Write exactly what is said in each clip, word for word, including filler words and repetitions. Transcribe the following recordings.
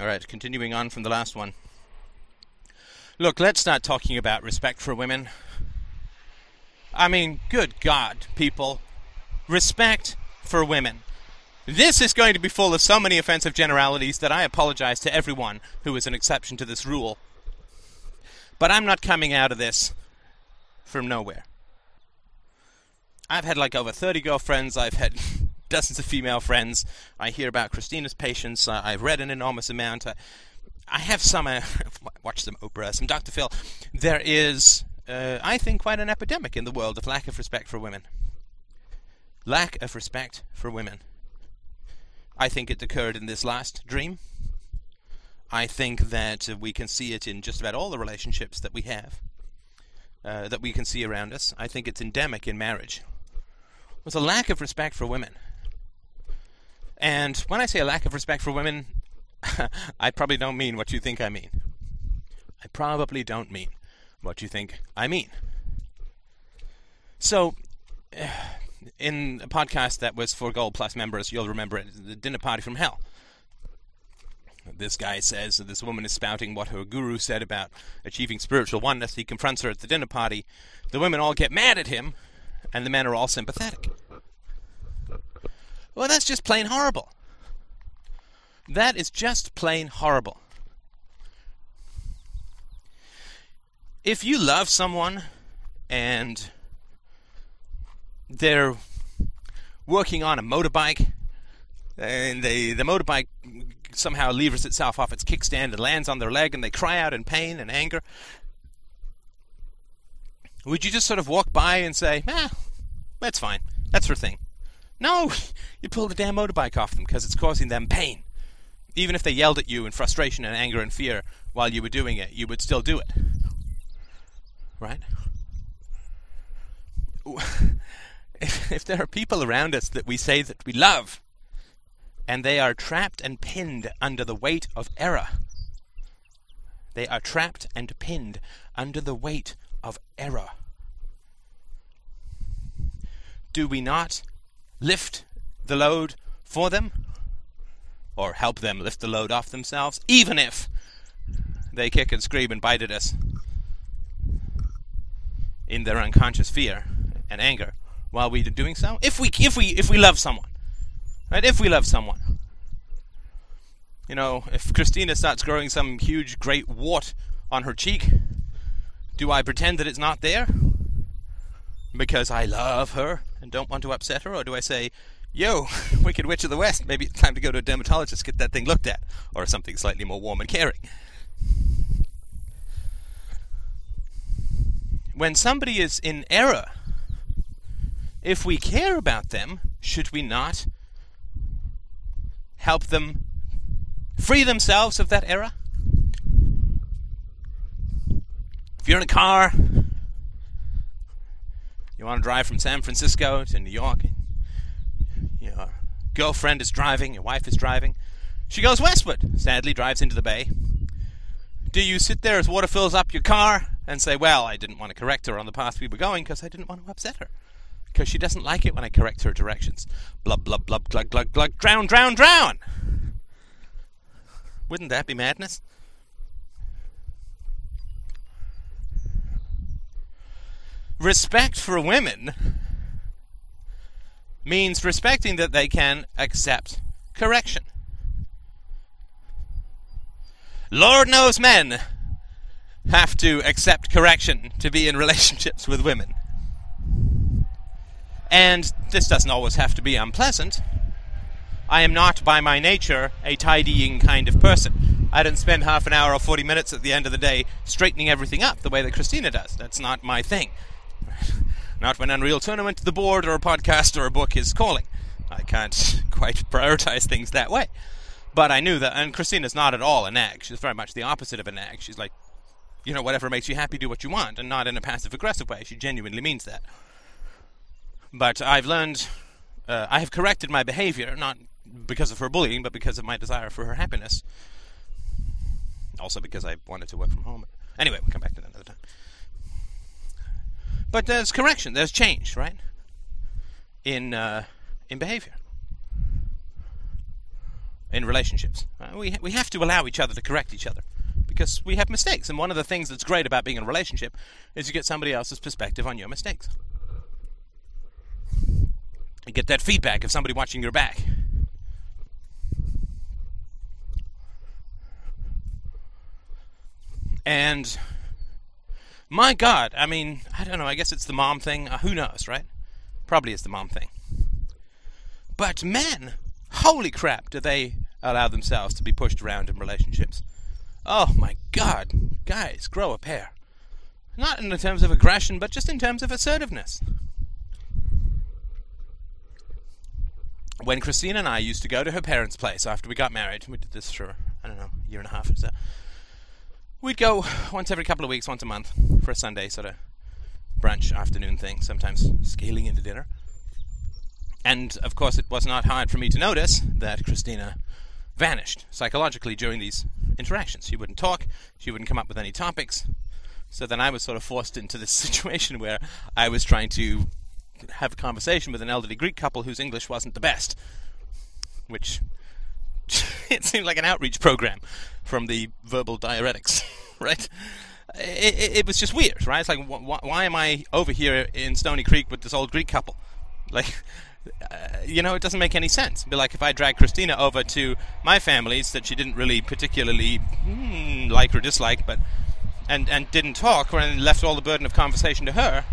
All right, continuing on from the last one. Look, let's start talking about respect for women. I mean, good God, people. Respect for women. This is going to be full of so many offensive generalities that I apologize to everyone who is an exception to this rule. But I'm not coming out of this from nowhere. I've had like over thirty girlfriends. I've had dozens of female friends. I hear about Christina's patients. Uh, I've read an enormous amount. I, I have some, uh, watched some Oprah, some Doctor Phil. There is, uh, I think, quite an epidemic in the world of lack of respect for women. Lack of respect for women. I think it occurred in this last dream. I think that we can see it in just about all the relationships that we have, uh, that we can see around us. I think it's endemic in marriage. There's a lack of respect for women. And when I say a lack of respect for women, I probably don't mean what you think I mean. I probably don't mean what you think I mean. So, in a podcast that was for Gold Plus members, you'll remember it, the dinner party from hell. This guy says, this woman is spouting what her guru said about achieving spiritual oneness. He confronts her at the dinner party. The women all get mad at him, and the men are all sympathetic. Well, that's just plain horrible. That is just plain horrible. If you love someone and they're working on a motorbike and they, the motorbike somehow levers itself off its kickstand and lands on their leg and they cry out in pain and anger, would you just sort of walk by and say, ah, that's fine, that's her thing? No, you pull the damn motorbike off them because it's causing them pain. Even if they yelled at you in frustration and anger and fear while you were doing it, you would still do it. Right? If, if there are people around us that we say that we love, and they are trapped and pinned under the weight of error, they are trapped and pinned under the weight of error, do we not lift the load for them, or help them lift the load off themselves, even if they kick and scream and bite at us in their unconscious fear and anger while we're doing so? If we, if we, if we love someone, right? If we love someone, you know, if Christina starts growing some huge, great wart on her cheek, do I pretend that it's not there because I love her and don't want to upset her? Or do I say, yo, Wicked Witch of the West, maybe it's time to go to a dermatologist, get that thing looked at, or something slightly more warm and caring? When somebody is in error, if we care about them, should we not help them free themselves of that error? If you're in a car, you want to drive from San Francisco to New York, your girlfriend is driving, your wife is driving, she goes westward, sadly drives into the bay. Do you sit there as water fills up your car and say, well, I didn't want to correct her on the path we were going because I didn't want to upset her, because she doesn't like it when I correct her directions. Blub, blub, blub, glug, glug, glug, drown, drown, drown! Wouldn't that be madness? Respect for women means respecting that they can accept correction. Lord knows men have to accept correction to be in relationships with women. And this doesn't always have to be unpleasant. I am not, by my nature, a tidying kind of person. I don't spend half an hour or forty minutes at the end of the day straightening everything up the way that Christina does. That's not my thing. Not when Unreal Tournament, the board, or a podcast, or a book is calling. I can't quite prioritize things that way. But I knew that, and Christina's not at all a nag. She's very much the opposite of a nag. She's like, you know, whatever makes you happy, do what you want, and not in a passive-aggressive way. She genuinely means that. But I've learned, uh, I have corrected my behavior, not because of her bullying, but because of my desire for her happiness. Also because I wanted to work from home. Anyway, we'll come back to that another time. But there's correction, there's change, right? In uh, in behavior. in relationships. Uh, we, we have to allow each other to correct each other, because we have mistakes. And one of the things that's great about being in a relationship is you get somebody else's perspective on your mistakes. You get that feedback of somebody watching your back. And my God, I mean, I don't know, I guess it's the mom thing. Uh, who knows, right? Probably it's the mom thing. But men, holy crap, do they allow themselves to be pushed around in relationships. Oh my God, guys, grow a pair. Not in terms of aggression, but just in terms of assertiveness. When Christine and I used to go to her parents' place after we got married, we did this for, I don't know, a year and a half or so. We'd go once every couple of weeks, once a month, for a Sunday sort of brunch afternoon thing, sometimes scaling into dinner. And, of course, it was not hard for me to notice that Christina vanished psychologically during these interactions. She wouldn't talk, she wouldn't come up with any topics. So then I was sort of forced into this situation where I was trying to have a conversation with an elderly Greek couple whose English wasn't the best, which it seemed like an outreach program from the verbal diuretics, right? It, it, it was just weird, right? It's like, wh- why am I over here in Stony Creek with this old Greek couple? Like, uh, you know, it doesn't make any sense. It'd be like if I drag Christina over to my family's that she didn't really particularly hmm, like or dislike, but and, and didn't talk, and left all the burden of conversation to her.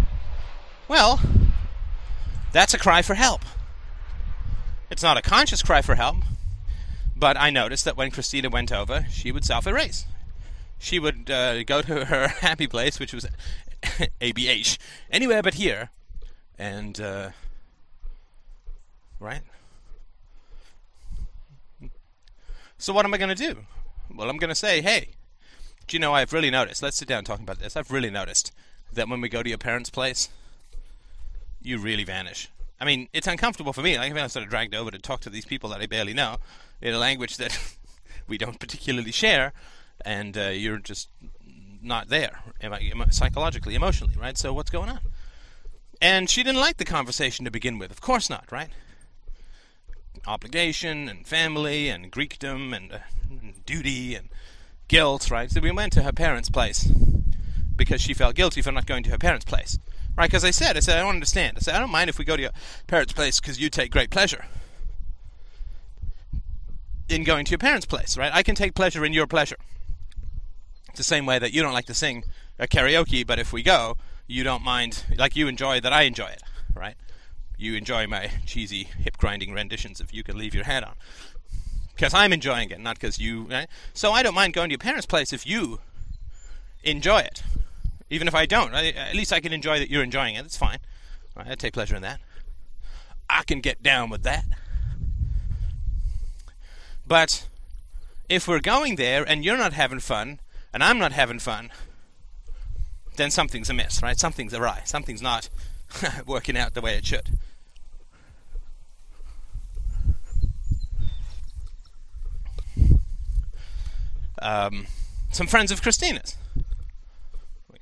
Well, that's a cry for help. It's not a conscious cry for help, but I noticed that when Christina went over, she would self-erase. She would uh, go to her happy place, which was A B H, anywhere but here, and, uh, right? So what am I going to do? Well, I'm going to say, hey, do you know, I've really noticed, let's sit down and talk about this, I've really noticed that when we go to your parents' place, you really vanish. I mean, it's uncomfortable for me. Like, if I'm sort of dragged over to talk to these people that I barely know in a language that we don't particularly share, and uh, you're just not there psychologically, emotionally, right? So what's going on? And she didn't like the conversation to begin with. Of course not, right? Obligation and family and Greekdom and, uh, and duty and guilt, right? So we went to her parents' place because she felt guilty for not going to her parents' place. Right, because I said, I said, I don't understand. I said, I don't mind if we go to your parents' place because you take great pleasure in going to your parents' place, right? I can take pleasure in your pleasure. It's the same way that you don't like to sing a karaoke, but if we go, you don't mind, like you enjoy that I enjoy it, right? You enjoy my cheesy, hip-grinding renditions if you can leave your hat on. Because I'm enjoying it, not because you, right? So I don't mind going to your parents' place if you enjoy it. Even if I don't, right? At least I can enjoy that you're enjoying it. It's fine. Right, I take pleasure in that. I can get down with that. But if we're going there and you're not having fun and I'm not having fun, then something's amiss, right? Something's awry. Something's not working out the way it should. Um, some friends of Christina's.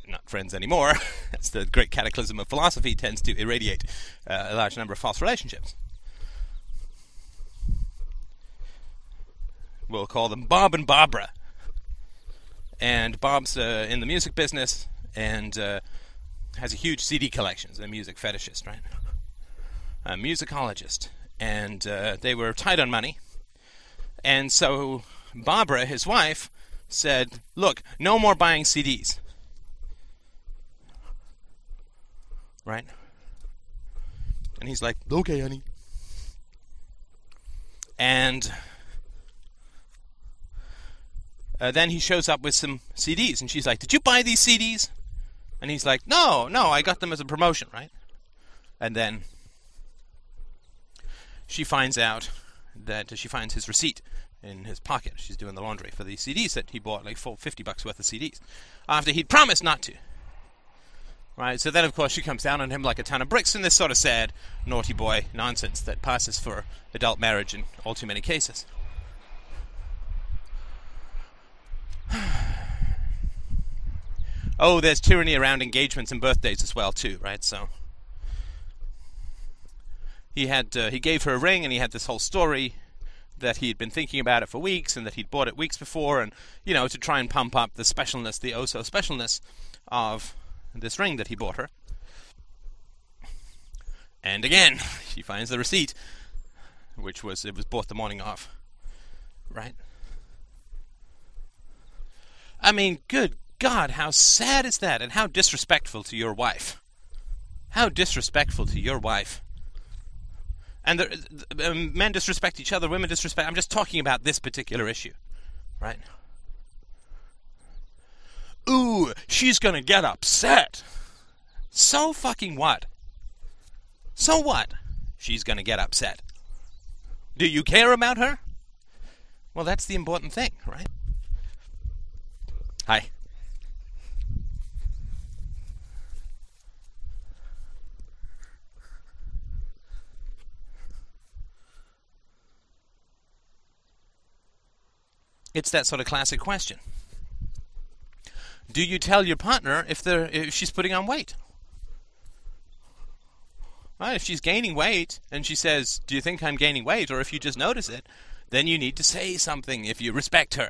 Not friends anymore. That's the great cataclysm of philosophy, tends to irradiate uh, a large number of false relationships. We'll call them Bob and Barbara. And Bob's uh, in the music business and uh, has a huge C D collection. He's a music fetishist, right? A musicologist. And uh, they were tight on money. And so Barbara, his wife, said, look, no more buying C Ds. Right? And he's like, okay, honey. And uh, then he shows up with some C Ds. And she's like, did you buy these C Ds? And he's like, no, no, I got them as a promotion, right? And then she finds out that she finds his receipt in his pocket. She's doing the laundry for the C Ds that he bought, like for fifty bucks worth of C Ds, after he'd promised not to. Right, so then, of course, she comes down on him like a ton of bricks in this sort of sad, naughty boy nonsense that passes for adult marriage in all too many cases. Oh, there's tyranny around engagements and birthdays as well, too, right? So he had uh, he gave her a ring, and he had this whole story that he'd been thinking about it for weeks and that he'd bought it weeks before, and, you know, to try and pump up the specialness, the oh-so-specialness of this ring that he bought her. And again, she finds the receipt, which was, it was bought the morning of, right? I mean, good God, how sad is that? And how disrespectful to your wife. How disrespectful to your wife. And the, the, um, men disrespect each other, women disrespect... I'm just talking about this particular issue, right? Ooh, she's going to get upset. So fucking what? So what? She's going to get upset. Do you care about her? Well, that's the important thing, right? Hi. It's that sort of classic question. Do you tell your partner if they're if she's putting on weight? Well, if she's gaining weight and she says, do you think I'm gaining weight? Or if you just notice it, then you need to say something if you respect her.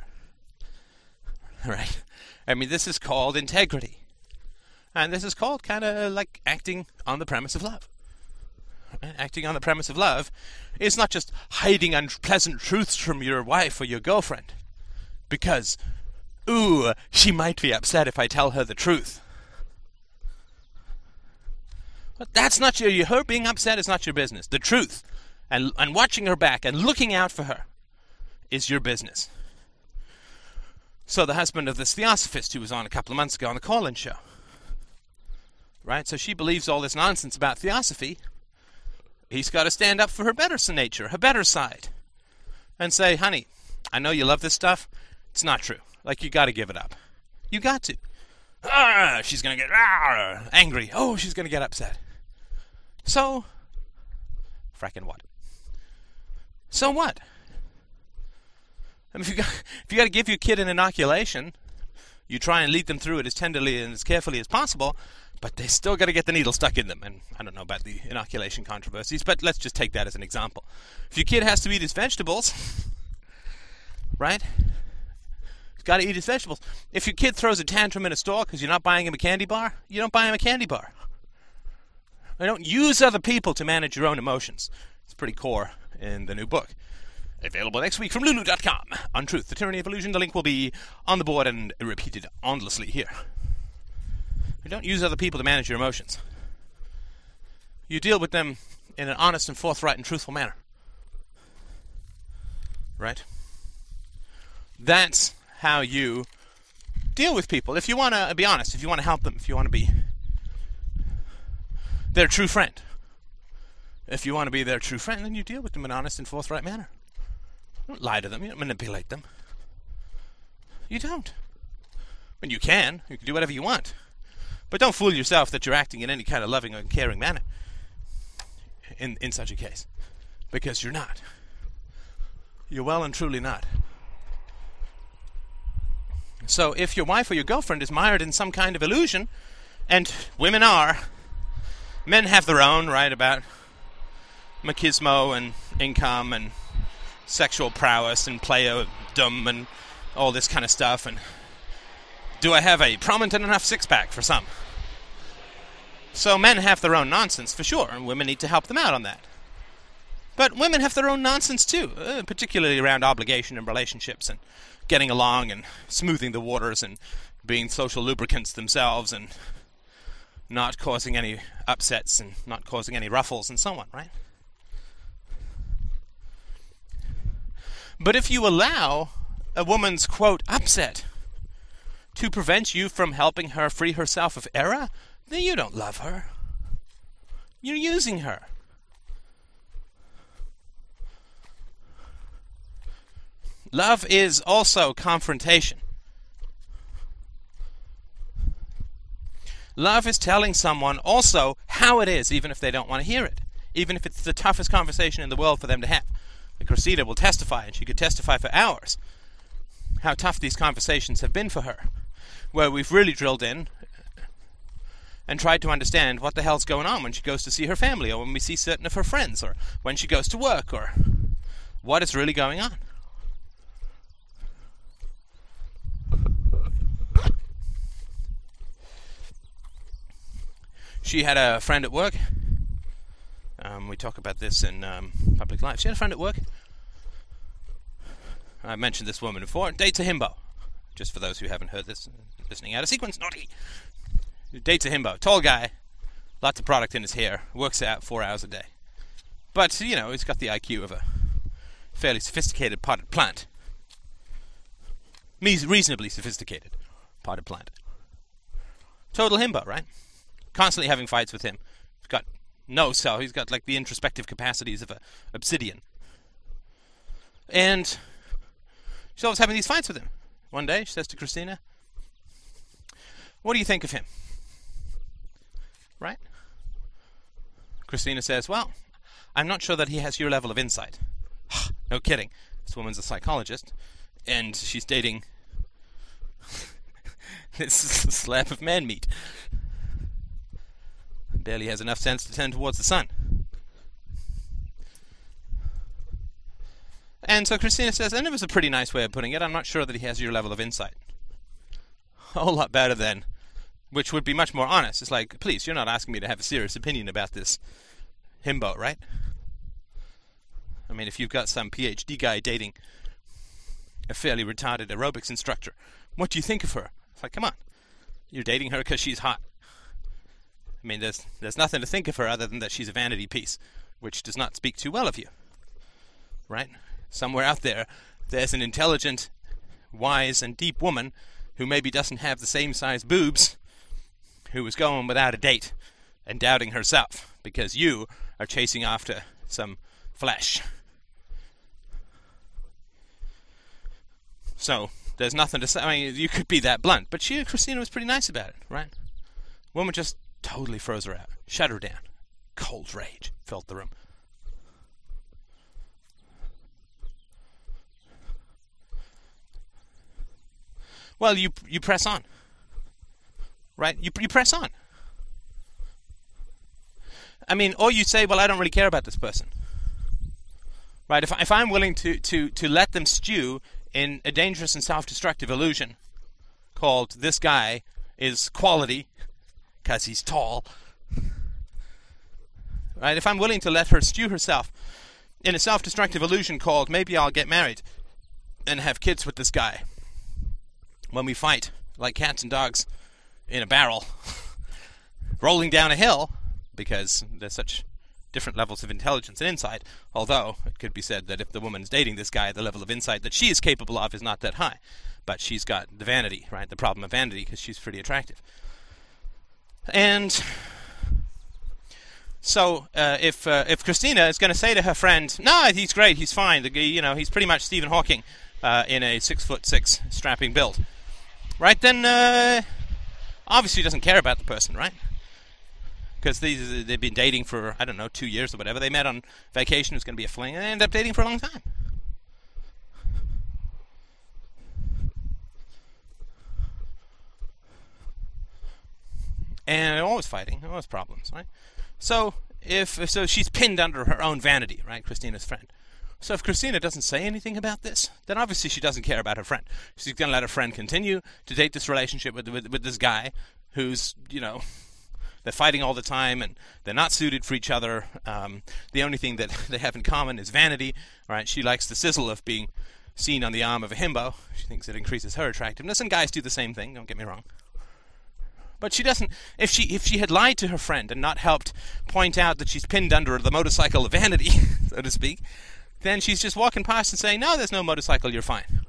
Right? I mean, this is called integrity. And this is called kind of like acting on the premise of love. Acting on the premise of love is not just hiding unpleasant truths from your wife or your girlfriend. Because, ooh, she might be upset if I tell her the truth. But that's not your, her being upset is not your business. The truth and, and watching her back and looking out for her is your business. So the husband of this theosophist who was on a couple of months ago on the call-in show, right? So she believes all this nonsense about theosophy. He's got to stand up for her better nature, her better side, and say, honey, I know you love this stuff. It's not true. Like, you got to give it up. You got to. Arr, she's going to get arr, angry. Oh, she's going to get upset. So, frackin' what? So what? I mean, if you got, if you got to give your kid an inoculation, you try and lead them through it as tenderly and as carefully as possible, but they still got to get the needle stuck in them. And I don't know about the inoculation controversies, but let's just take that as an example. If your kid has to eat his vegetables, right? He's got to eat his vegetables. If your kid throws a tantrum in a store because you're not buying him a candy bar, you don't buy him a candy bar. You don't use other people to manage your own emotions. It's pretty core in the new book. Available next week from Lulu dot com. Untruth, the Tyranny of Illusion. The link will be on the board and repeated endlessly here. You don't use other people to manage your emotions. You deal with them in an honest and forthright and truthful manner. Right? That's how you deal with people. If you want to be honest, if you want to help them, if you want to be their true friend, if you want to be their true friend, then you deal with them in an honest and forthright manner. You don't lie to them. You don't manipulate them. You don't. When you can, you can do whatever you want. But don't fool yourself that you're acting in any kind of loving and caring manner in, in such a case. Because you're not. You're well and truly not. So if your wife or your girlfriend is mired in some kind of illusion, and women are, men have their own, right, about machismo and income and sexual prowess and play-o-dom and all this kind of stuff, and do I have a prominent enough six-pack for some? So men have their own nonsense, for sure, and women need to help them out on that. But women have their own nonsense, too, uh, particularly around obligation and relationships and getting along and smoothing the waters and being social lubricants themselves and not causing any upsets and not causing any ruffles and so on, right? But if you allow a woman's, quote, upset to prevent you from helping her free herself of error, then you don't love her. You're using her. Love is also confrontation. Love is telling someone also how it is, even if they don't want to hear it, even if it's the toughest conversation in the world for them to have. Like, Cressida will testify, and she could testify for hours, how tough these conversations have been for her, where we've really drilled in and tried to understand what the hell's going on when she goes to see her family, or when we see certain of her friends, or when she goes to work, or what is really going on. She had a friend at work. Um, we talk about this in um, public life. She had a friend at work. I mentioned this woman before. Dates a himbo. Just for those who haven't heard this, listening out of sequence. Naughty. Dates a himbo. Tall guy. Lots of product in his hair. Works out four hours a day. But, you know, he's got the I Q of a fairly sophisticated potted plant. Me's reasonably sophisticated potted plant. Total himbo, right? Constantly having fights with him. He's got no cell. He's got, like, the introspective capacities of a obsidian. And she's always having these fights with him. One day, she says to Christina, "What do you think of him?" Right? Christina says, "Well, I'm not sure that he has your level of insight." No kidding. This woman's a psychologist, and she's dating this slab of man meat. Barely has enough sense to turn towards the sun. And so Christina says, and it was a pretty nice way of putting it, "I'm not sure that he has your level of insight." A whole lot better than, which would be much more honest. It's like, please, you're not asking me to have a serious opinion about this himbo, right? I mean, if you've got some P H D guy dating a fairly retarded aerobics instructor, what do you think of her? It's like, come on. You're dating her because she's hot. I mean, there's there's nothing to think of her other than that she's a vanity piece, which does not speak too well of you, right? Somewhere out there, there's an intelligent, wise, and deep woman who maybe doesn't have the same size boobs who was going without a date and doubting herself because you are chasing after some flesh. So, there's nothing to say. I mean, you could be that blunt, but she, Christina, was pretty nice about it, right? Woman just totally froze her out. Shut her down. Cold rage filled the room. Well, you you press on. Right? You you press on. I mean, or you say, well, I don't really care about this person. Right? If, if I'm willing to, to, to let them stew in a dangerous and self-destructive illusion called this guy is quality, because he's tall, right? If I'm willing to let her stew herself in a self-destructive illusion called maybe I'll get married and have kids with this guy when we fight like cats and dogs in a barrel rolling down a hill, because there's such different levels of intelligence and insight, although it could be said that if the woman's dating this guy, the level of insight that she is capable of is not that high, but she's got the vanity, right? The problem of vanity, because she's pretty attractive. And so uh, if uh, if Christina is going to say to her friend, "No, he's great, he's fine, the, you know, he's pretty much Stephen Hawking uh, in a six foot six strapping build," right? Then uh, obviously doesn't care about the person, right? Because these they've been dating for I don't know two years or whatever. They met on vacation. It's going to be a fling, and they end up dating for a long time. And always fighting, always problems, right? So if so, she's pinned under her own vanity, right? Christina's friend. So if Christina doesn't say anything about this, then obviously she doesn't care about her friend. She's going to let her friend continue to date this relationship with, with with this guy, who's, you know, they're fighting all the time and they're not suited for each other. Um, the only thing that they have in common is vanity, right? She likes the sizzle of being seen on the arm of a himbo. She thinks it increases her attractiveness, and guys do the same thing. Don't get me wrong. But she doesn't. If she if she had lied to her friend and not helped point out that she's pinned under the motorcycle of vanity, so to speak, then she's just walking past and saying, "No, there's no motorcycle. You're fine."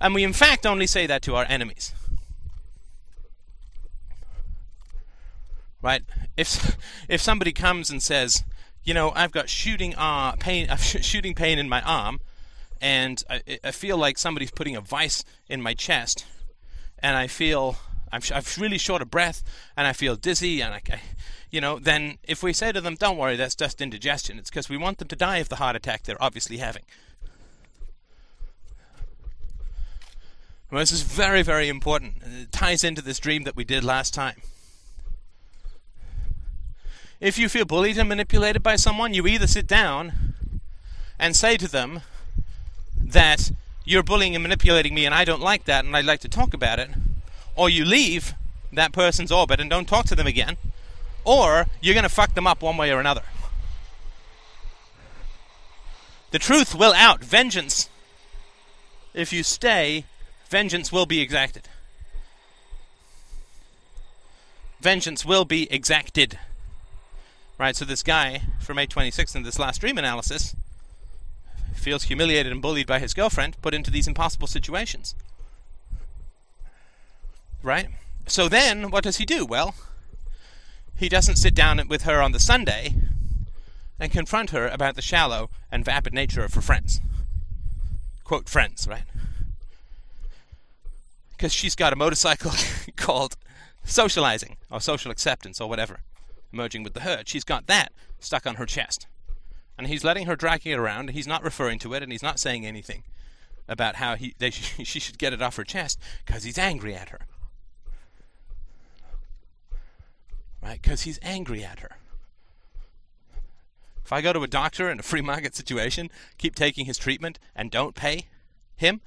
And we, in fact, only say that to our enemies, right? If if somebody comes and says, "You know, I've got shooting uh, pain, uh, sh- shooting pain in my arm, and I, I feel like somebody's putting a vice in my chest." And I feel I'm, sh- I'm really short of breath, and I feel dizzy, and I, I, you know. Then, if we say to them, "Don't worry, that's just indigestion," it's because we want them to die of the heart attack they're obviously having. Well, this is very, very important. It ties into this dream that we did last time. If you feel bullied and manipulated by someone, you either sit down and say to them that you're bullying and manipulating me and I don't like that and I'd like to talk about it, or you leave that person's orbit and don't talk to them again, or you're going to fuck them up one way or another. The truth will out. Vengeance. If you stay, vengeance will be exacted. Vengeance will be exacted. Right, so this guy from May twenty-sixth in this last dream analysis feels humiliated and bullied by his girlfriend, put into these impossible situations. Right? So then, what does he do? Well, he doesn't sit down with her on the Sunday and confront her about the shallow and vapid nature of her friends. Quote, friends, right? Because she's got a motorcycle called socializing, or social acceptance, or whatever, merging with the herd. She's got that stuck on her chest. And he's letting her drag it around, he's not referring to it, and he's not saying anything about how he they sh- she should get it off her chest, because he's angry at her. Right? Because he's angry at her. If I go to a doctor in a free market situation, keep taking his treatment, and don't pay him,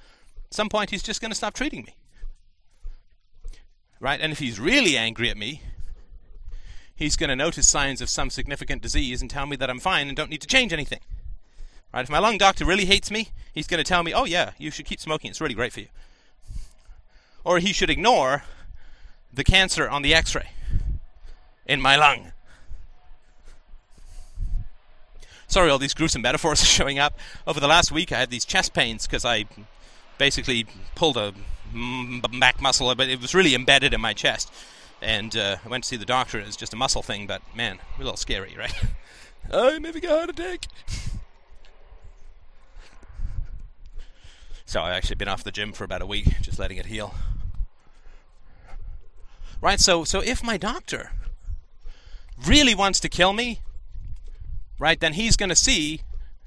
at some point he's just going to stop treating me. Right? And if he's really angry at me, he's going to notice signs of some significant disease and tell me that I'm fine and don't need to change anything. Right? If my lung doctor really hates me, he's going to tell me, oh yeah, you should keep smoking, it's really great for you. Or he should ignore the cancer on the x-ray in my lung. Sorry, all these gruesome metaphors are showing up. Over the last week I had these chest pains because I basically pulled a back muscle, but it was really embedded in my chest. And uh, I went to see the doctor, and it was just a muscle thing, but man, a little scary, right? I'm having a heart attack! So I've actually been off the gym for about a week, just letting it heal. Right, so, so if my doctor really wants to kill me, right, then he's going to see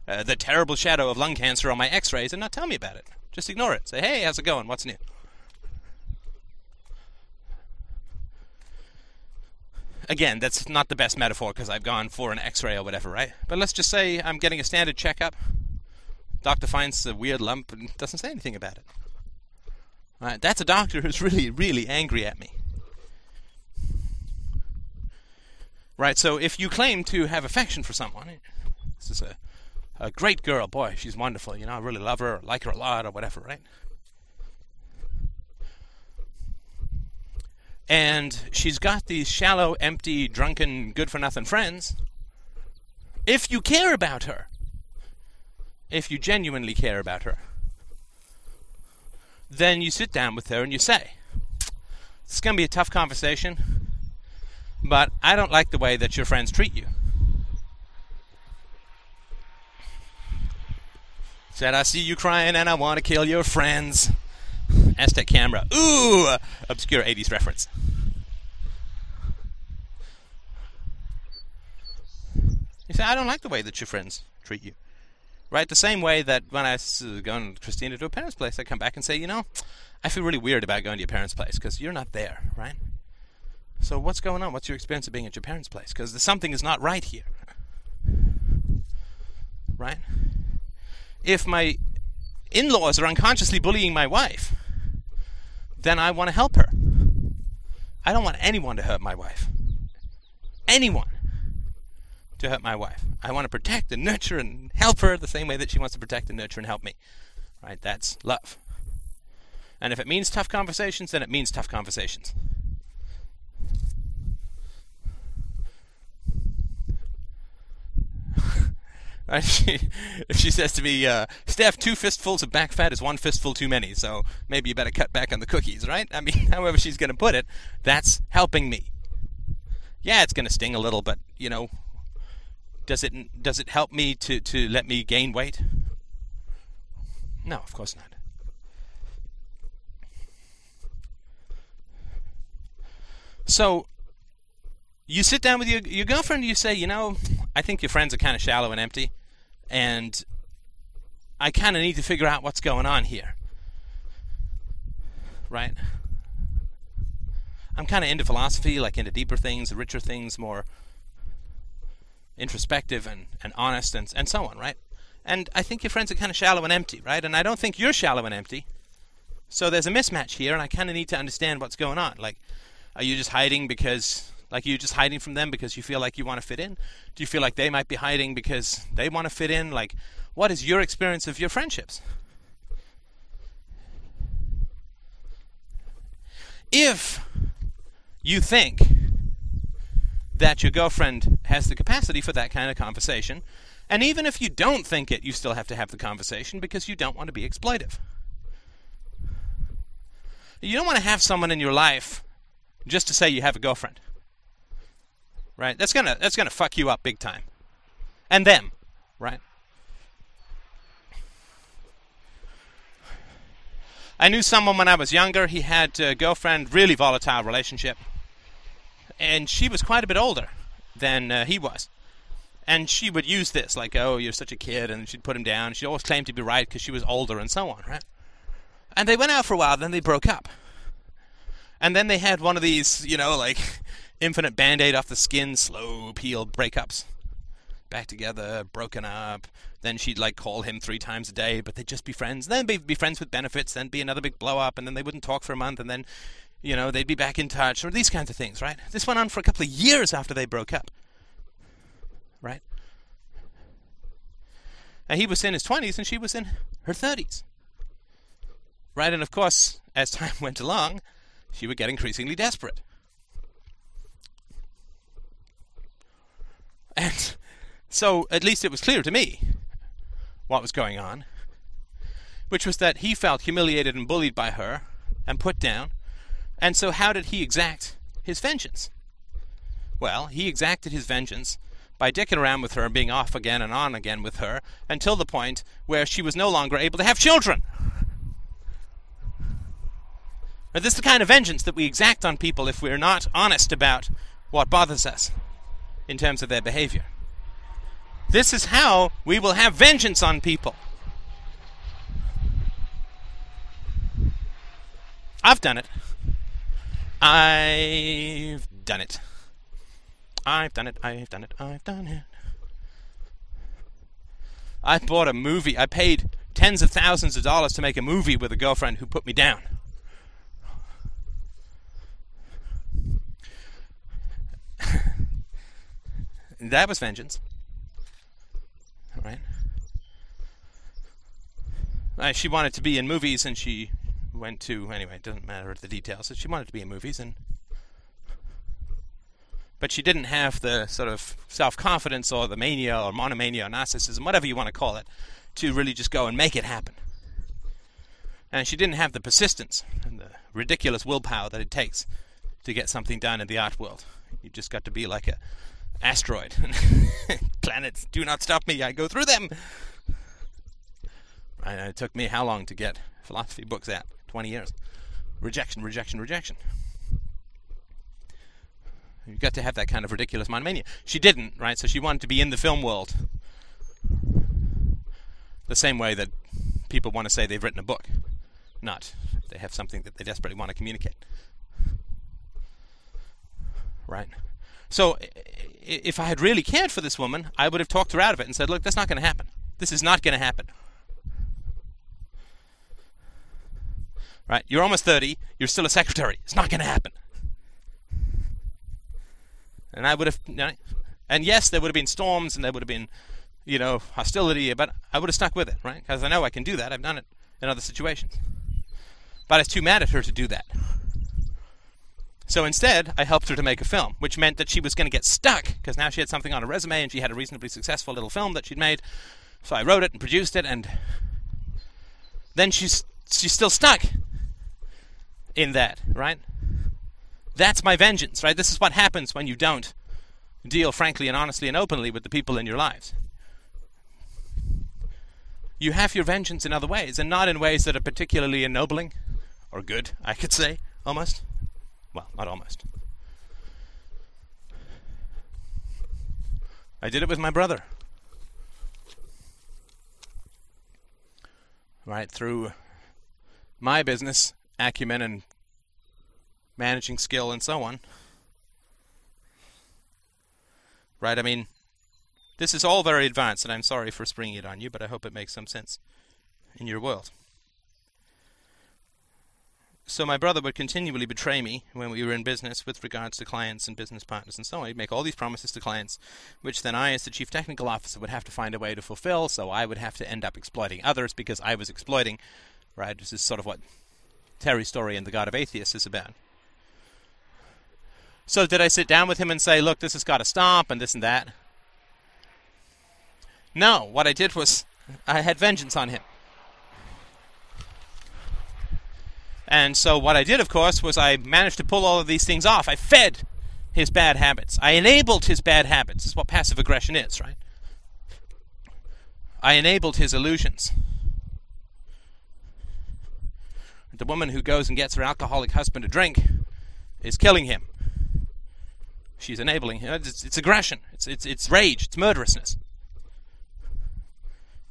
uh, the terrible shadow of lung cancer on my x-rays and not tell me about it. Just ignore it. Say, hey, how's it going? What's new? Again, that's not the best metaphor because I've gone for an x-ray or whatever, right? But let's just say I'm getting a standard checkup. Doctor finds a weird lump and doesn't say anything about it. All right, that's a doctor who's really, really angry at me. Right, so if you claim to have affection for someone, this is a, a great girl, boy, she's wonderful, you know, I really love her, or like her a lot, or whatever, right? And she's got these shallow, empty, drunken, good-for-nothing friends. If you care about her, if you genuinely care about her, then you sit down with her and you say, it's going to be a tough conversation, but I don't like the way that your friends treat you. Said, I see you crying and I want to kill your friends. Aztec Camera. Ooh! Obscure eighties reference. You say, I don't like the way that your friends treat you. Right? The same way that when I was going with Christina to her parents' place, I come back and say, you know, I feel really weird about going to your parents' place because you're not there, right? So what's going on? What's your experience of being at your parents' place? Because something is not right here. Right? If my in-laws are unconsciously bullying my wife, then I want to help her. I don't want anyone to hurt my wife. Anyone to hurt my wife. I want to protect and nurture and help her the same way that she wants to protect and nurture and help me. Right? That's love. And if it means tough conversations, then it means tough conversations. Right? She, if she says to me, uh, Steph, two fistfuls of back fat is one fistful too many, so maybe you better cut back on the cookies, right? I mean, however she's going to put it, that's helping me. Yeah, it's going to sting a little, but, you know, does it does it help me to, to let me gain weight? No, of course not. So, you sit down with your, your girlfriend and you say, you know, I think your friends are kind of shallow and empty, and I kind of need to figure out what's going on here. Right? I'm kind of into philosophy, like into deeper things, richer things, more introspective and, and honest and, and so on, right? And I think your friends are kind of shallow and empty, right? And I don't think you're shallow and empty. So there's a mismatch here, and I kind of need to understand what's going on. Like, are you just hiding because, like, are you just hiding from them because you feel like you want to fit in? Do you feel like they might be hiding because they want to fit in? Like, what is your experience of your friendships? If you think that your girlfriend has the capacity for that kind of conversation, and even if you don't think it, you still have to have the conversation because you don't want to be exploitive. You don't want to have someone in your life just to say you have a girlfriend, right? That's gonna that's gonna fuck you up big time, and them, right? I knew someone when I was younger. He had a girlfriend, really volatile relationship, and she was quite a bit older than uh, he was. And she would use this, like, oh, you're such a kid, and she'd put him down. She always claimed to be right because she was older and so on, right? And they went out for a while, then they broke up. And then they had one of these, you know, like, infinite band-aid off the skin, slow peel breakups. Back together, broken up. Then she'd, like, call him three times a day, but they'd just be friends. Then they'd be friends with benefits, then be another big blow-up, and then they wouldn't talk for a month, and then, you know, they'd be back in touch, or these kinds of things, right? This went on for a couple of years after they broke up, right? And he was in his twenties, and she was in her thirties. Right, and of course, as time went along, she would get increasingly desperate. And so, at least it was clear to me what was going on, which was that he felt humiliated and bullied by her and put down, and so how did he exact his vengeance? Well, he exacted his vengeance by dicking around with her and being off again and on again with her until the point where she was no longer able to have children. Now, this is the kind of vengeance that we exact on people if we're not honest about what bothers us in terms of their behavior. This is how we will have vengeance on people. I've done it. I've done it. I've done it. I've done it. I've done it. I bought a movie. I paid tens of thousands of dollars to make a movie with a girlfriend who put me down. That was vengeance. Right? Uh, she wanted to be in movies, and she went to, anyway, it doesn't matter the details. She wanted to be in movies, and but she didn't have the sort of self-confidence or the mania or monomania or narcissism, whatever you want to call it, to really just go and make it happen. And she didn't have the persistence and the ridiculous willpower that it takes to get something done in the art world. You just got to be like a asteroid. Planets, do not stop me, I go through them. And it took me how long to get philosophy books out? twenty years. Rejection, rejection, rejection. You've got to have that kind of ridiculous monomania. She didn't, right? So she wanted to be in the film world. The same way that people want to say they've written a book. Not they have something that they desperately want to communicate. Right? So if I had really cared for this woman, I would have talked her out of it and said, look, that's not going to happen. This is not going to happen. Right? You're almost thirty. You're still a secretary. It's not going to happen. And I would have, you know, and yes, there would have been storms and there would have been, you know, hostility, but I would have stuck with it, right? Because I know I can do that. I've done it in other situations. But I was too mad at her to do that. So instead, I helped her to make a film, which meant that she was going to get stuck, because now she had something on her resume, and she had a reasonably successful little film that she'd made. So I wrote it and produced it, and then she's she's still stuck in that, right? That's my vengeance, right? This is what happens when you don't deal frankly and honestly and openly with the people in your lives. You have your vengeance in other ways, and not in ways that are particularly ennobling, or good, I could say, almost. Well, not almost. I did it with my brother. Right, through my business acumen and managing skill and so on. Right, I mean, This is all very advanced, and I'm sorry for springing it on you, but I hope it makes some sense in your world. So my brother would continually betray me when we were in business with regards to clients and business partners and so on. He'd make all these promises to clients, which then I, as the chief technical officer, would have to find a way to fulfill, so I would have to end up exploiting others because I was exploiting, right? This is sort of what Terry's story in The God of Atheists is about. So did I sit down with him and say, look, this has got to stop and this and that? No, what I did was I had vengeance on him. And so what I did, of course, was I managed to pull all of these things off. I fed his bad habits. I enabled his bad habits. That's what passive aggression is, right? I enabled his illusions. The woman who goes and gets her alcoholic husband a drink is killing him. She's enabling him. It's, it's aggression. It's, it's, it's rage. It's murderousness.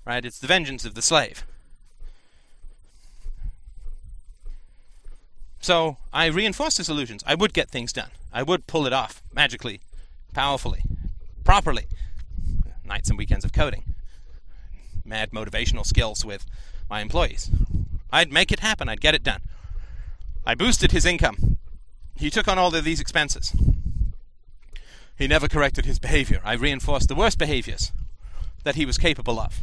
Right? It's the vengeance of the slave. So I reinforced his illusions. I would get things done. I would pull it off magically, powerfully, properly. Nights and weekends of coding. Mad motivational skills with my employees. I'd make it happen. I'd get it done. I boosted his income. He took on all of these expenses. He never corrected his behavior. I reinforced the worst behaviors that he was capable of.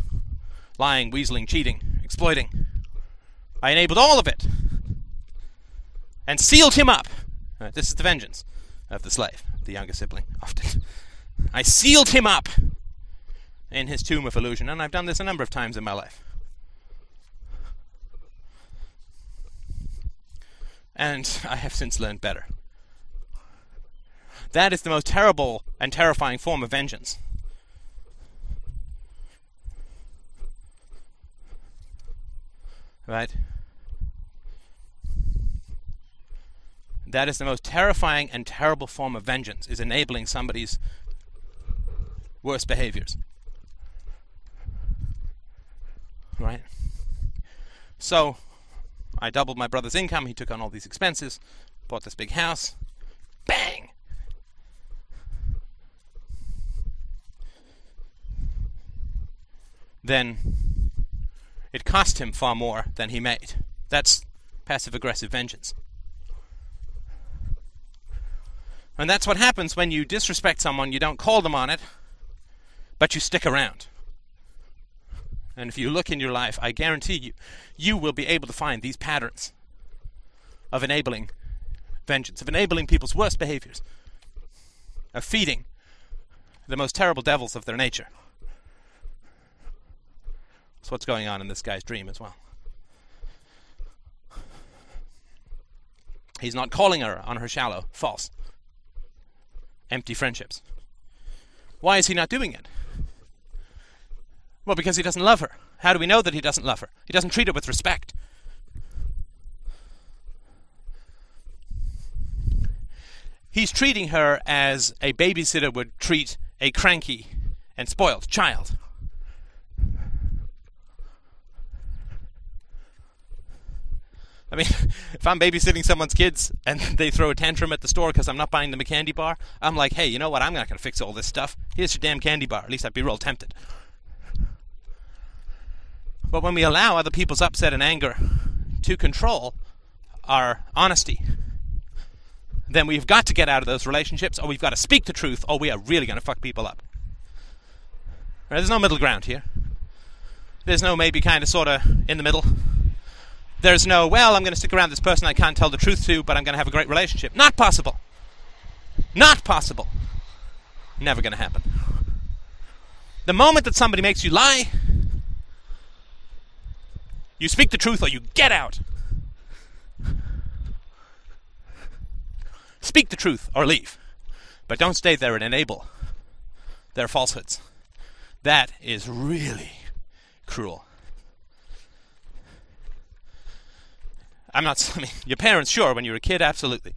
Lying, weaseling, cheating, exploiting. I enabled all of it. And sealed him up. Right, this is the vengeance of the slave, the younger sibling, often. I sealed him up in his tomb of illusion, and I've done this a number of times in my life. And I have since learned better. That is the most terrible and terrifying form of vengeance. Right? That is the most terrifying and terrible form of vengeance, is enabling somebody's worst behaviors. Right? So, I doubled my brother's income. He took on all these expenses, bought this big house. Bang! Then, it cost him far more than he made. That's passive-aggressive vengeance. And that's what happens when you disrespect someone, you don't call them on it, but you stick around. And if you look in your life, I guarantee you, you will be able to find these patterns of enabling vengeance, of enabling people's worst behaviors, of feeding the most terrible devils of their nature. That's what's going on in this guy's dream as well. He's not calling her on her shallow, false, empty friendships. Why is he not doing it? Well, because he doesn't love her. How do we know that he doesn't love her? He doesn't treat her with respect. He's treating her as a babysitter would treat a cranky and spoiled child. I mean, if I'm babysitting someone's kids and they throw a tantrum at the store because I'm not buying them a candy bar, I'm like, hey, you know what? I'm not going to fix all this stuff. Here's your damn candy bar. At least I'd be real tempted. But when we allow other people's upset and anger to control our honesty, then we've got to get out of those relationships, or we've got to speak the truth, or we are really going to fuck people up. Right, there's no middle ground here. There's no maybe kind of sort of in the middle. There's no, well, I'm going to stick around this person I can't tell the truth to, but I'm going to have a great relationship. Not possible. Not possible. Never going to happen. The moment that somebody makes you lie, you speak the truth or you get out. Speak the truth or leave. But don't stay there and enable their falsehoods. That is really cruel. I'm not, I mean, your parents, sure, when you were a kid, absolutely.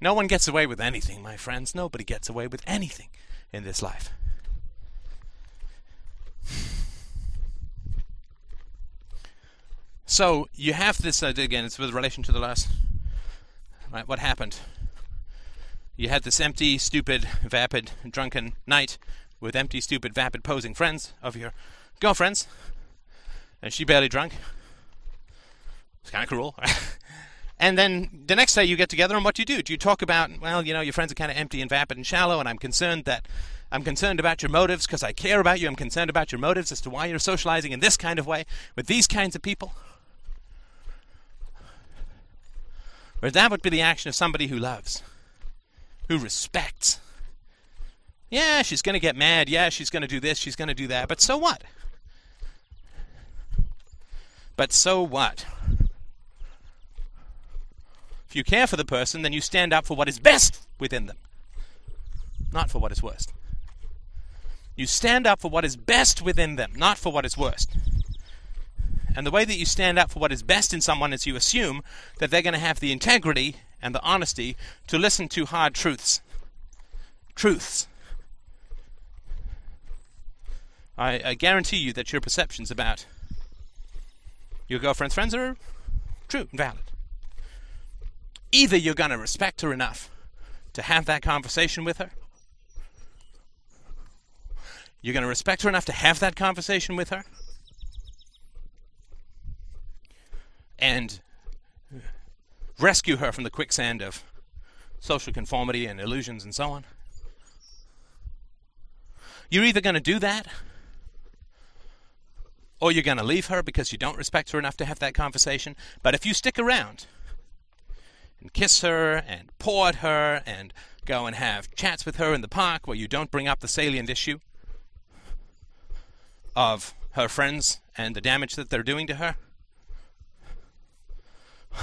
No one gets away with anything, my friends. Nobody gets away with anything in this life. So, you have this, uh, again, it's with relation to the last, right, what happened You had this empty, stupid, vapid, drunken night with empty, stupid, vapid, posing friends of your girlfriends, and she barely drunk. It's kind of cruel. And then the next day you get together, and what do you do? Do you talk about, well, you know, your friends are kind of empty and vapid and shallow, and I'm concerned that I'm concerned about your motives because I care about you. I'm concerned about your motives as to why you're socializing in this kind of way with these kinds of people. But that would be the action of somebody who loves, who respects. Yeah, she's going to get mad. Yeah, she's going to do this. She's going to do that. But so what? But so what? If you care for the person, then you stand up for what is best within them, not for what is worst. You stand up for what is best within them, not for what is worst. And the way that you stand up for what is best in someone is you assume that they're going to have the integrity and the honesty to listen to hard truths. Truths. I, I guarantee you that your perceptions about your girlfriend's friends are true and valid. Either you're going to respect her enough to have that conversation with her. You're going to respect her enough to have that conversation with her. And rescue her from the quicksand of social conformity and illusions and so on. You're either going to do that, or you're going to leave her because you don't respect her enough to have that conversation. But if you stick around and kiss her and paw at her and go and have chats with her in the park where you don't bring up the salient issue of her friends and the damage that they're doing to her,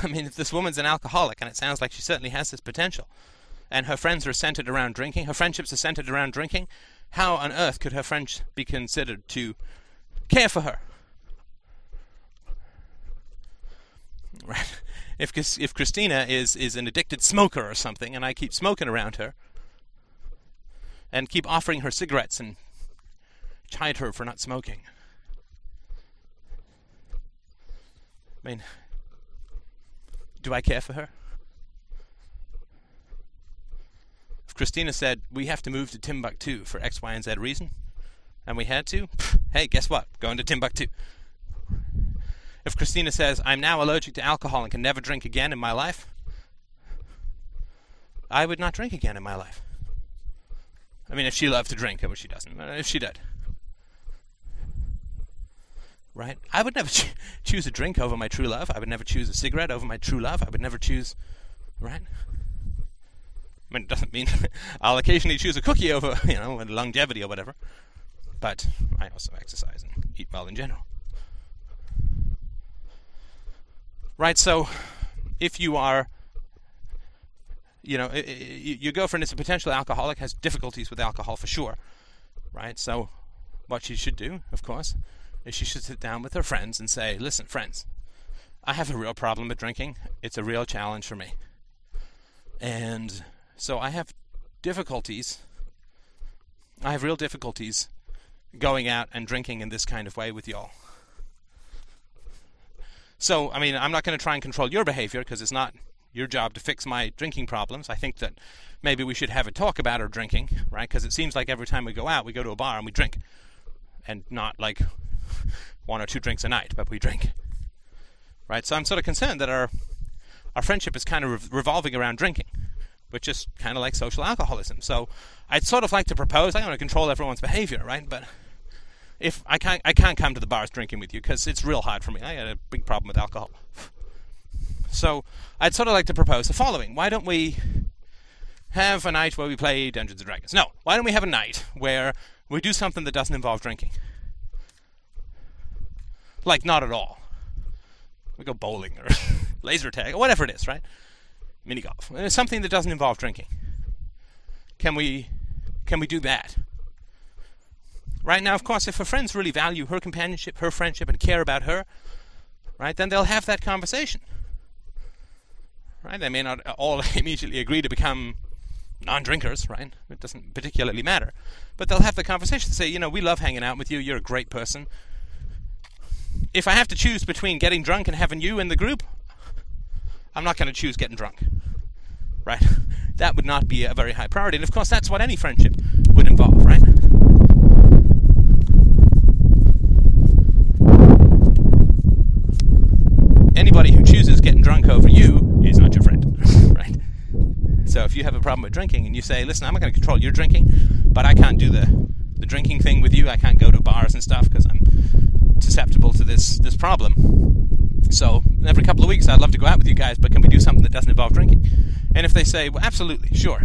I mean, if this woman's an alcoholic, and it sounds like she certainly has this potential, and her friends are centered around drinking, her friendships are centered around drinking, how on earth could her friends be considered to care for her? Right? If if Christina is, is an addicted smoker or something, and I keep smoking around her, and keep offering her cigarettes and chide her for not smoking. I mean, do I care for her? If Christina said, we have to move to Timbuktu for X, Y, and Z reason, and we had to, hey, guess what? Going to Timbuktu. If Christina says, I'm now allergic to alcohol and can never drink again in my life, I would not drink again in my life. I mean, if she loved to drink, which she doesn't, but if she did. Right? I would never cho- choose a drink over my true love. I would never choose a cigarette over my true love. I would never choose, right? I mean, it doesn't mean I'll occasionally choose a cookie over, you know, longevity or whatever. But I also exercise and eat well in general. Right, so if you are, you know, your girlfriend is a potential alcoholic, has difficulties with alcohol for sure, right? So what she should do, of course, is she should sit down with her friends and say, listen, friends, I have a real problem with drinking. It's a real challenge for me. And so I have difficulties. I have real difficulties going out and drinking in this kind of way with y'all. So, I mean, I'm not going to try and control your behavior because it's not your job to fix my drinking problems. I think that maybe we should have a talk about our drinking, right? Because it seems like every time we go out, we go to a bar and we drink. And not like one or two drinks a night, but we drink. Right? So I'm sort of concerned that our our friendship is kind of re- revolving around drinking, which is kind of like social alcoholism. So I'd sort of like to propose, I don't want to control everyone's behavior, right? But if I can't, I can't come to the bars drinking with you because it's real hard for me. I had a big problem with alcohol. So I'd sort of like to propose the following. Why don't we have a night where we play Dungeons and Dragons? No. Why don't we have a night where we do something that doesn't involve drinking? Like, not at all. We go bowling or laser tag or whatever it is, right? Mini golf. It's something that doesn't involve drinking. Can we, can we do that? Right now, of course, if her friends really value her companionship, her friendship, and care about her, right, then they'll have that conversation. Right? They may not all immediately agree to become non-drinkers, right? It doesn't particularly matter. But they'll have the conversation to say, you know, we love hanging out with you. You're a great person. If I have to choose between getting drunk and having you in the group, I'm not going to choose getting drunk. Right? that would not be a very high priority. And of course, that's what any friendship would involve, right? Anybody who chooses getting drunk over you is not your friend, right? So if you have a problem with drinking and you say, listen, I'm not going to control your drinking, but I can't do the, the drinking thing with you. I can't go to bars and stuff because I'm susceptible to this, this problem. So every couple of weeks, I'd love to go out with you guys, but can we do something that doesn't involve drinking? And if they say, well, absolutely, sure.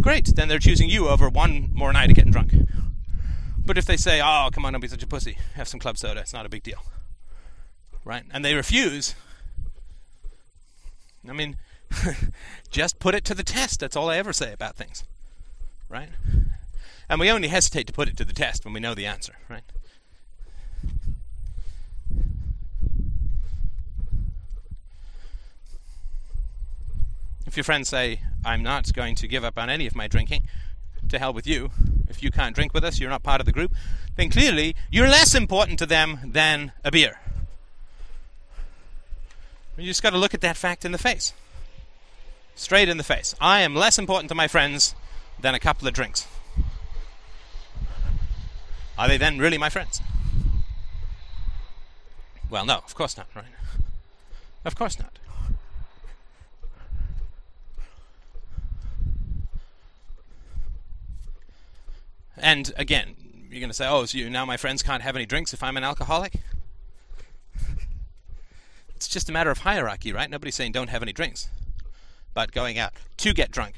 Great, then they're choosing you over one more night of getting drunk. But if they say, oh, come on, don't be such a pussy. Have some club soda. It's not a big deal. Right? And they refuse. I mean, just put it to the test. That's all I ever say about things. Right? And we only hesitate to put it to the test when we know the answer. Right? If your friends say, I'm not going to give up on any of my drinking, to hell with you. If you can't drink with us, you're not part of the group, then clearly you're less important to them than a beer. You just got to look at that fact in the face. Straight in the face. I am less important to my friends than a couple of drinks. Are they then really my friends? Well, no, of course not, right? Of course not. And again, you're going to say, oh, so you, now my friends can't have any drinks if I'm an alcoholic? It's just a matter of hierarchy, right? Nobody's saying don't have any drinks. But going out to get drunk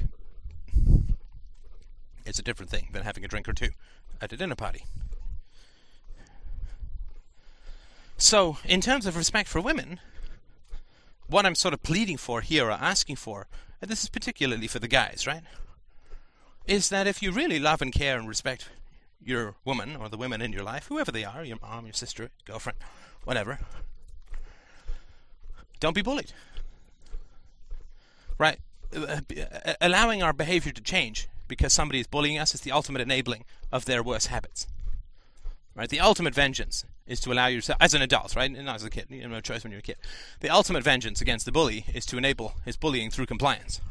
is a different thing than having a drink or two at a dinner party. So, in terms of respect for women, what I'm sort of pleading for here or asking for, and this is particularly for the guys, right? Is that if you really love and care and respect your woman or the women in your life, whoever they are, your mom, your sister, girlfriend, whatever, don't be bullied. Right? Allowing our behavior to change because somebody is bullying us is the ultimate enabling of their worst habits. Right? The ultimate vengeance is to allow yourself, as an adult, right? Not as a kid. You have no choice when you're a kid. The ultimate vengeance against the bully is to enable his bullying through compliance.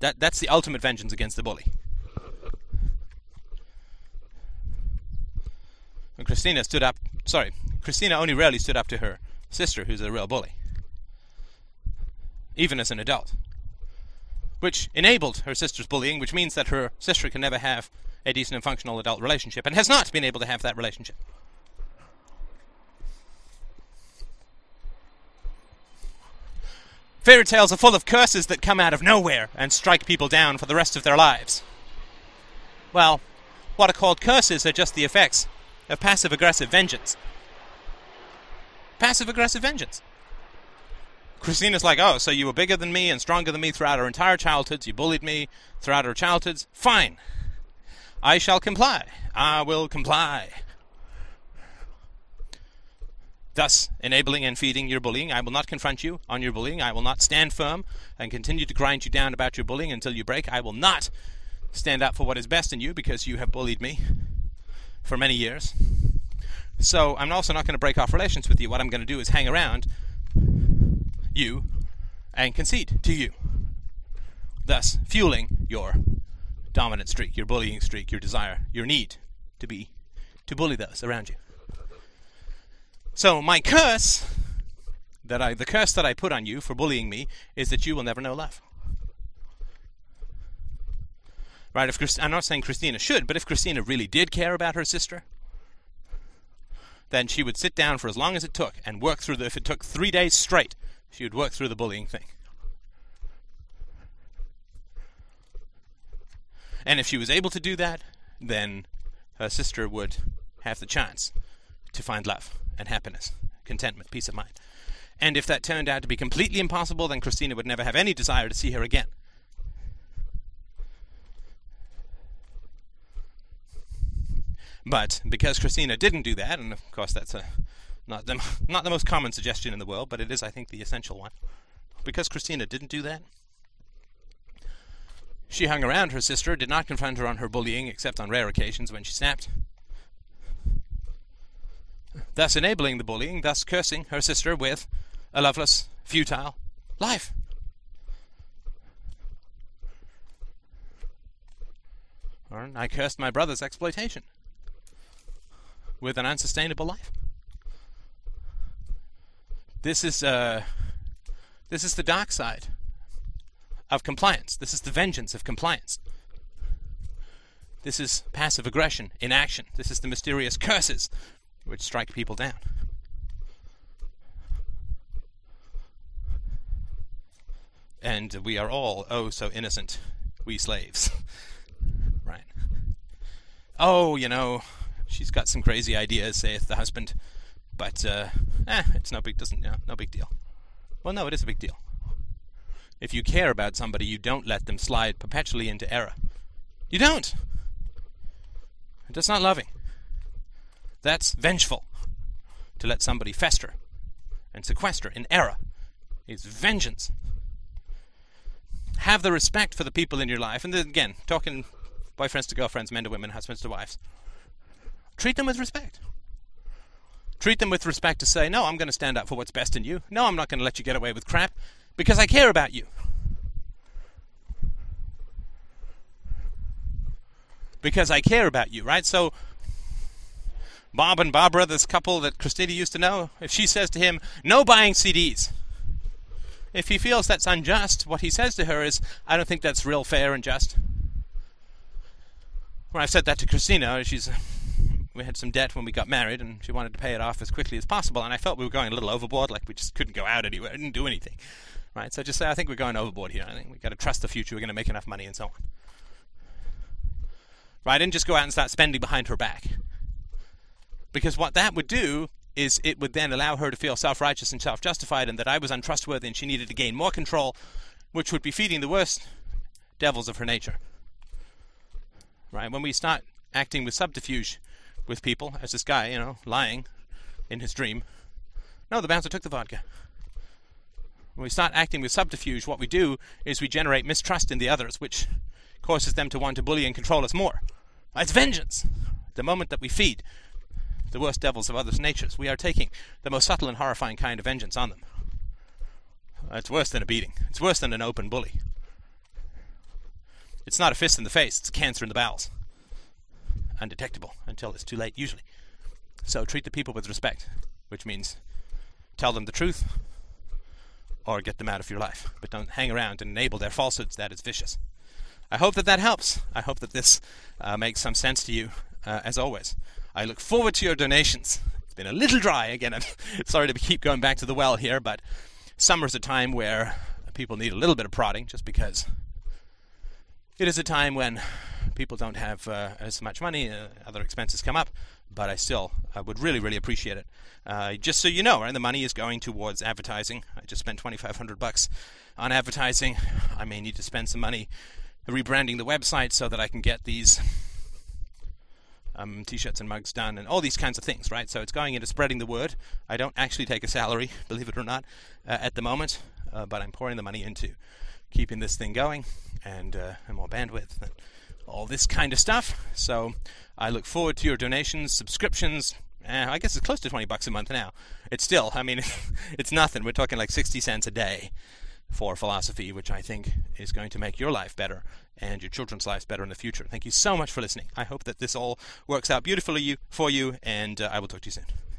That, that's the ultimate vengeance against the bully. And Christina stood up, sorry, Christina only rarely stood up to her sister, who's a real bully, even as an adult, which enabled her sister's bullying, which means that her sister can never have a decent and functional adult relationship, and has not been able to have that relationship. Fairy tales are full of curses that come out of nowhere and strike people down for the rest of their lives. Well, what are called curses are just the effects of passive-aggressive vengeance. Passive-aggressive vengeance. Christina's like, oh, so you were bigger than me and stronger than me throughout our entire childhoods. You bullied me throughout our childhoods. Fine. I shall comply. I will comply. Thus, enabling and feeding your bullying. I will not confront you on your bullying. I will not stand firm and continue to grind you down about your bullying until you break. I will not stand up for what is best in you because you have bullied me for many years. So I'm also not going to break off relations with you. What I'm going to do is hang around you and concede to you. Thus, fueling your dominant streak, your bullying streak, your desire, your need to be, to bully those around you. So my curse, that I, the curse that I put on you for bullying me, is that you will never know love. Right? If Christ, I'm not saying Christina should, but if Christina really did care about her sister, then she would sit down for as long as it took and work through the, if it took three days straight, she would work through the bullying thing. And if she was able to do that, then her sister would have the chance to find love and happiness, contentment, peace of mind. And if that turned out to be completely impossible, then Christina would never have any desire to see her again. But because Christina didn't do that, and of course that's a, not, the, not the most common suggestion in the world, but it is, I think, the essential one. Because Christina didn't do that, she hung around her sister, did not confront her on her bullying, except on rare occasions when she snapped, thus enabling the bullying, thus cursing her sister with a loveless, futile, Live! Or I cursed my brother's exploitation with an unsustainable life. This is uh, this is the dark side of compliance. This is the vengeance of compliance. This is passive aggression in action. This is the mysterious curses which strike people down. And we are all oh so innocent, we slaves. Right. Oh, you know, she's got some crazy ideas, saith the husband, but uh, eh, it's no big, doesn't, no, no big deal. Well, no, it is a big deal. If you care about somebody, you don't let them slide perpetually into error. You don't. That's not loving. That's vengeful. To let somebody fester and sequester in error is vengeance. Have the respect for the people in your life. And again, talking boyfriends to girlfriends, men to women, husbands to wives. Treat them with respect. Treat them with respect to say, no, I'm going to stand up for what's best in you. No, I'm not going to let you get away with crap because I care about you. Because I care about you, right? So Bob and Barbara, this couple that Christina used to know, if she says to him, no buying C Ds. If he feels that's unjust, what he says to her is, I don't think that's real fair and just. Well, I've said that to Christina. She's, we had some debt when we got married, and she wanted to pay it off as quickly as possible, and I felt we were going a little overboard, like we just couldn't go out anywhere, didn't do anything. Right? So I just say, I think we're going overboard here. I think we've got to trust the future. We're going to make enough money and so on. Right? And just go out and start spending behind her back. Because what that would do is it would then allow her to feel self-righteous and self-justified and that I was untrustworthy and she needed to gain more control, which would be feeding the worst devils of her nature. Right? When we start acting with subterfuge with people, as this guy, you know, lying in his dream. No, the bouncer took the vodka. When we start acting with subterfuge, what we do is we generate mistrust in the others, which causes them to want to bully and control us more. It's vengeance. The moment that we feed the worst devils of others' natures, we are taking the most subtle and horrifying kind of vengeance on them. It's worse than a beating. It's worse than an open bully. It's not a fist in the face. It's cancer in the bowels. Undetectable until it's too late, usually. So treat the people with respect, which means tell them the truth or get them out of your life. But don't hang around and enable their falsehoods. That is vicious. I hope that that helps. I hope that this uh, makes some sense to you, uh, as always. I look forward to your donations. It's been a little dry again. I'm sorry to keep going back to the well here, but summer's a time where people need a little bit of prodding just because it is a time when people don't have uh, as much money. Uh, other expenses come up, but I still I would really, really appreciate it. Uh, just so you know, right, the money is going towards advertising. I just spent twenty-five hundred bucks on advertising. I may need to spend some money rebranding the website so that I can get these um, t-shirts and mugs done and all these kinds of things, right? So it's going into spreading the word. I don't actually take a salary, believe it or not, uh, at the moment, uh, but I'm pouring the money into keeping this thing going and, uh, and more bandwidth and all this kind of stuff. So I look forward to your donations, subscriptions. Uh, I guess it's close to twenty bucks a month now. It's still, I mean, it's nothing. We're talking like sixty cents a day for philosophy, which I think is going to make your life better and your children's lives better in the future. Thank you so much for listening. I hope that this all works out beautifully for you, and uh, I will talk to you soon.